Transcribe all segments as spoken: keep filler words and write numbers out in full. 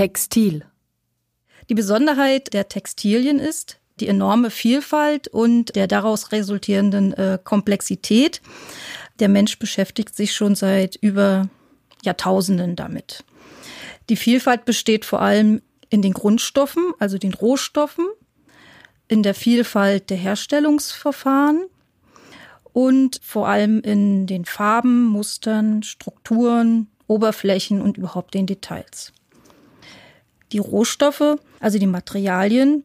Textil. Die Besonderheit der Textilien ist die enorme Vielfalt und der daraus resultierenden äh, Komplexität. Der Mensch beschäftigt sich schon seit über Jahrtausenden damit. Die Vielfalt besteht vor allem in den Grundstoffen, also den Rohstoffen, in der Vielfalt der Herstellungsverfahren und vor allem in den Farben, Mustern, Strukturen, Oberflächen und überhaupt den Details. Die Rohstoffe, also die Materialien,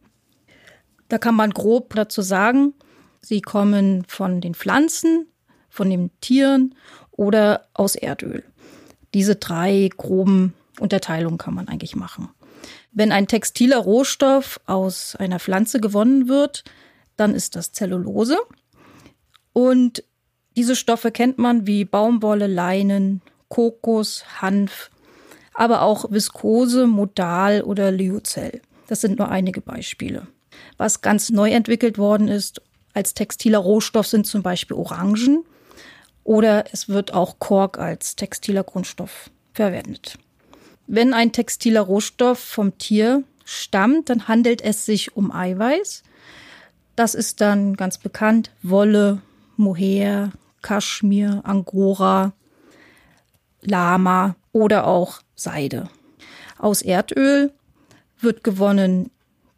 da kann man grob dazu sagen, sie kommen von den Pflanzen, von den Tieren oder aus Erdöl. Diese drei groben Unterteilungen kann man eigentlich machen. Wenn ein textiler Rohstoff aus einer Pflanze gewonnen wird, dann ist das Zellulose. Und diese Stoffe kennt man wie Baumwolle, Leinen, Kokos, Hanf, aber auch Viskose, Modal oder Lyocell. Das sind nur einige Beispiele. Was ganz neu entwickelt worden ist als textiler Rohstoff sind zum Beispiel Orangen oder es wird auch Kork als textiler Grundstoff verwendet. Wenn ein textiler Rohstoff vom Tier stammt, dann handelt es sich um Eiweiß. Das ist dann ganz bekannt Wolle, Mohair, Kaschmir, Angora, Lama oder auch Seide. Aus Erdöl wird gewonnen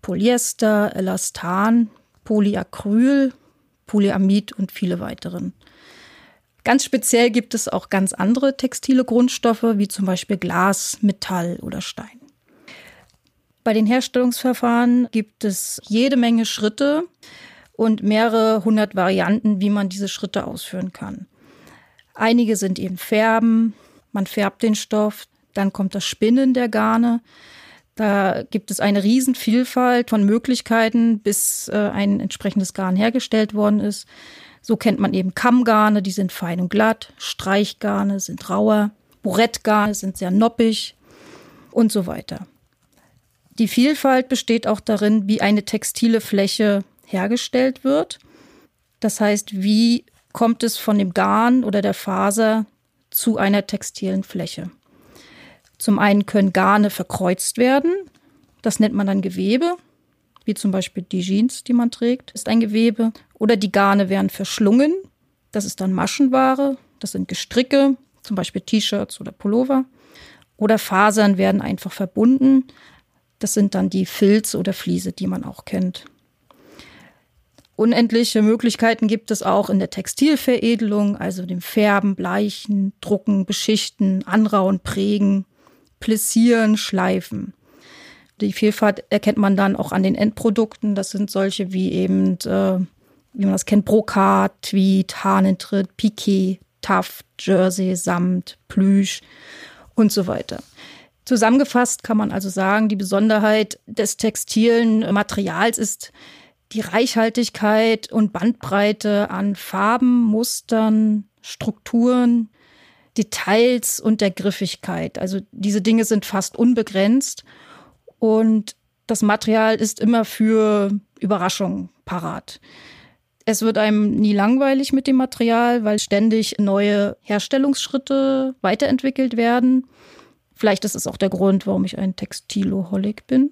Polyester, Elastan, Polyacryl, Polyamid und viele weiteren. Ganz speziell gibt es auch ganz andere textile Grundstoffe, wie zum Beispiel Glas, Metall oder Stein. Bei den Herstellungsverfahren gibt es jede Menge Schritte und mehrere hundert Varianten, wie man diese Schritte ausführen kann. Einige sind eben Färben, man färbt den Stoff, dann kommt das Spinnen der Garne. Da gibt es eine Riesenvielfalt von Möglichkeiten, bis ein entsprechendes Garn hergestellt worden ist. So kennt man eben Kammgarne, die sind fein und glatt, Streichgarne sind rauer, Burettgarne sind sehr noppig und so weiter. Die Vielfalt besteht auch darin, wie eine textile Fläche hergestellt wird. Das heißt, wie kommt es von dem Garn oder der Faser zu einer textilen Fläche? Zum einen können Garne verkreuzt werden, das nennt man dann Gewebe, wie zum Beispiel die Jeans, die man trägt, ist ein Gewebe. Oder die Garne werden verschlungen, das ist dann Maschenware, das sind Gestricke, zum Beispiel T-Shirts oder Pullover. Oder Fasern werden einfach verbunden, das sind dann die Filze oder Fliese, die man auch kennt. Unendliche Möglichkeiten gibt es auch in der Textilveredelung, also dem Färben, Bleichen, Drucken, Beschichten, Anrauen, Prägen, Plissieren, Schleifen. Die Vielfalt erkennt man dann auch an den Endprodukten. Das sind solche wie eben, äh, wie man das kennt, Brokat, Tweed, Hahnentritt, Piqué, Taft, Jersey, Samt, Plüsch und so weiter. Zusammengefasst kann man also sagen, die Besonderheit des textilen Materials ist die Reichhaltigkeit und Bandbreite an Farben, Mustern, Strukturen, Details und der Griffigkeit. Also diese Dinge sind fast unbegrenzt und das Material ist immer für Überraschungen parat. Es wird einem nie langweilig mit dem Material, weil ständig neue Herstellungsschritte weiterentwickelt werden. Vielleicht ist es auch der Grund, warum ich ein Textiloholic bin.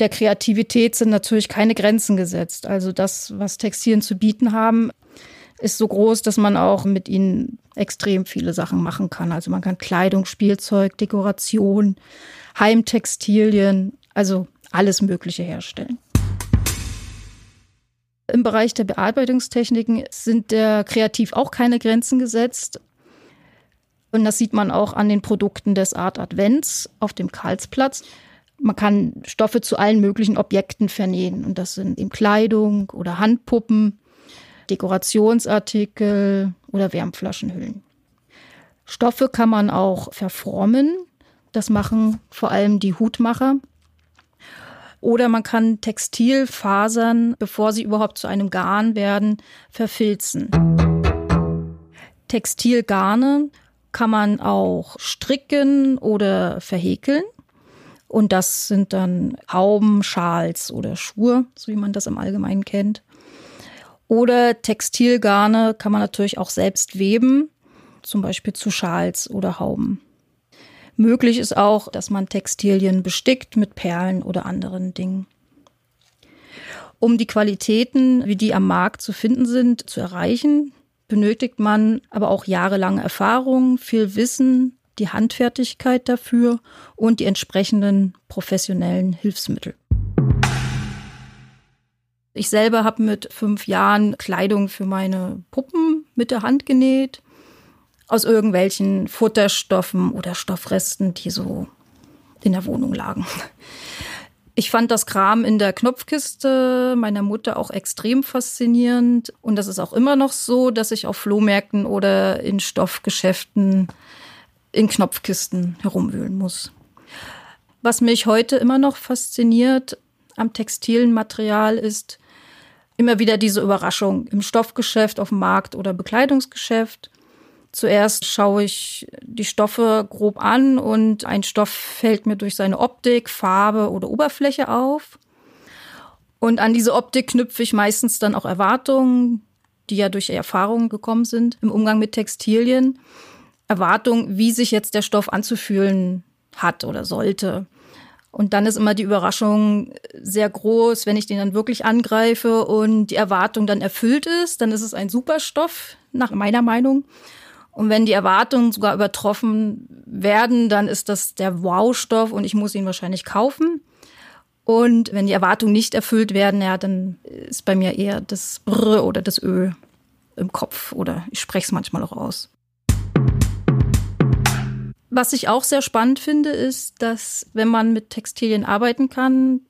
Der Kreativität sind natürlich keine Grenzen gesetzt. Also das, was Textilien zu bieten haben, ist so groß, dass man auch mit ihnen extrem viele Sachen machen kann. Also man kann Kleidung, Spielzeug, Dekoration, Heimtextilien, also alles Mögliche herstellen. Im Bereich der Bearbeitungstechniken sind der Kreativ auch keine Grenzen gesetzt. Und das sieht man auch an den Produkten des Art Advents auf dem Karlsplatz. Man kann Stoffe zu allen möglichen Objekten vernähen. Und das sind eben Kleidung oder Handpuppen, Dekorationsartikel oder Wärmflaschenhüllen. Stoffe kann man auch verformen. Das machen vor allem die Hutmacher. Oder man kann Textilfasern, bevor sie überhaupt zu einem Garn werden, verfilzen. Textilgarne kann man auch stricken oder verhäkeln. Und das sind dann Hauben, Schals oder Schuhe, so wie man das im Allgemeinen kennt. Oder Textilgarne kann man natürlich auch selbst weben, zum Beispiel zu Schals oder Hauben. Möglich ist auch, dass man Textilien bestickt mit Perlen oder anderen Dingen. Um die Qualitäten, wie die am Markt zu finden sind, zu erreichen, benötigt man aber auch jahrelange Erfahrung, viel Wissen, die Handfertigkeit dafür und die entsprechenden professionellen Hilfsmittel. Ich selber habe mit fünf Jahren Kleidung für meine Puppen mit der Hand genäht, aus irgendwelchen Futterstoffen oder Stoffresten, die so in der Wohnung lagen. Ich fand das Kram in der Knopfkiste meiner Mutter auch extrem faszinierend. Und das ist auch immer noch so, dass ich auf Flohmärkten oder in Stoffgeschäften in Knopfkisten herumwühlen muss. Was mich heute immer noch fasziniert am textilen Material ist immer wieder diese Überraschung im Stoffgeschäft, auf dem Markt oder Bekleidungsgeschäft. Zuerst schaue ich die Stoffe grob an und ein Stoff fällt mir durch seine Optik, Farbe oder Oberfläche auf. Und an diese Optik knüpfe ich meistens dann auch Erwartungen, die ja durch Erfahrungen gekommen sind im Umgang mit Textilien. Erwartungen, wie sich jetzt der Stoff anzufühlen hat oder sollte. Und dann ist immer die Überraschung sehr groß, wenn ich den dann wirklich angreife und die Erwartung dann erfüllt ist, dann ist es ein super Stoff, nach meiner Meinung. Und wenn die Erwartungen sogar übertroffen werden, dann ist das der Wow-Stoff und ich muss ihn wahrscheinlich kaufen. Und wenn die Erwartungen nicht erfüllt werden, ja, dann ist bei mir eher das Brr oder das Ö im Kopf oder ich spreche es manchmal auch aus. Was ich auch sehr spannend finde, ist, dass wenn man mit Textilien arbeiten kann,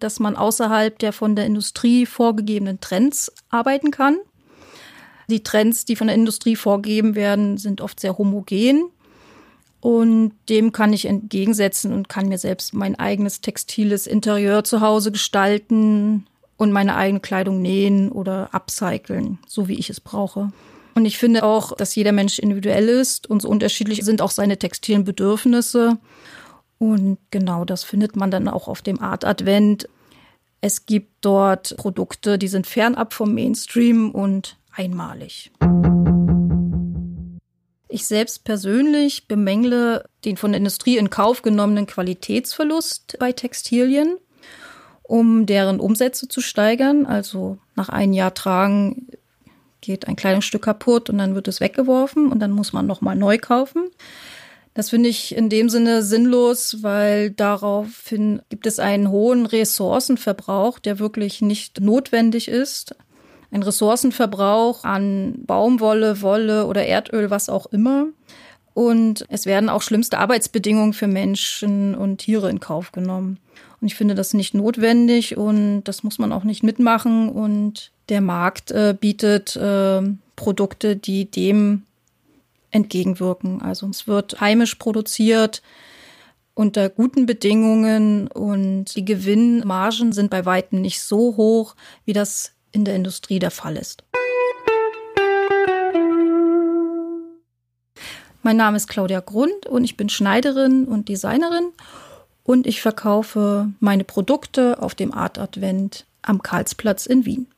dass man außerhalb der von der Industrie vorgegebenen Trends arbeiten kann. Die Trends, die von der Industrie vorgegeben werden, sind oft sehr homogen und dem kann ich entgegensetzen und kann mir selbst mein eigenes textiles Interieur zu Hause gestalten und meine eigene Kleidung nähen oder upcyclen, so wie ich es brauche. Und ich finde auch, dass jeder Mensch individuell ist und so unterschiedlich sind auch seine textilen Bedürfnisse und genau das findet man dann auch auf dem Art Advent. Es gibt dort Produkte, die sind fernab vom Mainstream und einmalig. Ich selbst persönlich bemängle den von der Industrie in Kauf genommenen Qualitätsverlust bei Textilien, um deren Umsätze zu steigern. Also nach einem Jahr tragen geht ein Kleidungsstück kaputt und dann wird es weggeworfen und dann muss man nochmal neu kaufen. Das finde ich in dem Sinne sinnlos, weil daraufhin gibt es einen hohen Ressourcenverbrauch, der wirklich nicht notwendig ist. Ein Ressourcenverbrauch an Baumwolle, Wolle oder Erdöl, was auch immer. Und es werden auch schlimmste Arbeitsbedingungen für Menschen und Tiere in Kauf genommen. Und ich finde das nicht notwendig und das muss man auch nicht mitmachen. Und der Markt äh, bietet äh, Produkte, die dem entgegenwirken. Also es wird heimisch produziert, unter guten Bedingungen und die Gewinnmargen sind bei weitem nicht so hoch, wie das in der Industrie der Fall ist. Mein Name ist Claudia Grund und ich bin Schneiderin und Designerin und ich verkaufe meine Produkte auf dem Art Advent am Karlsplatz in Wien.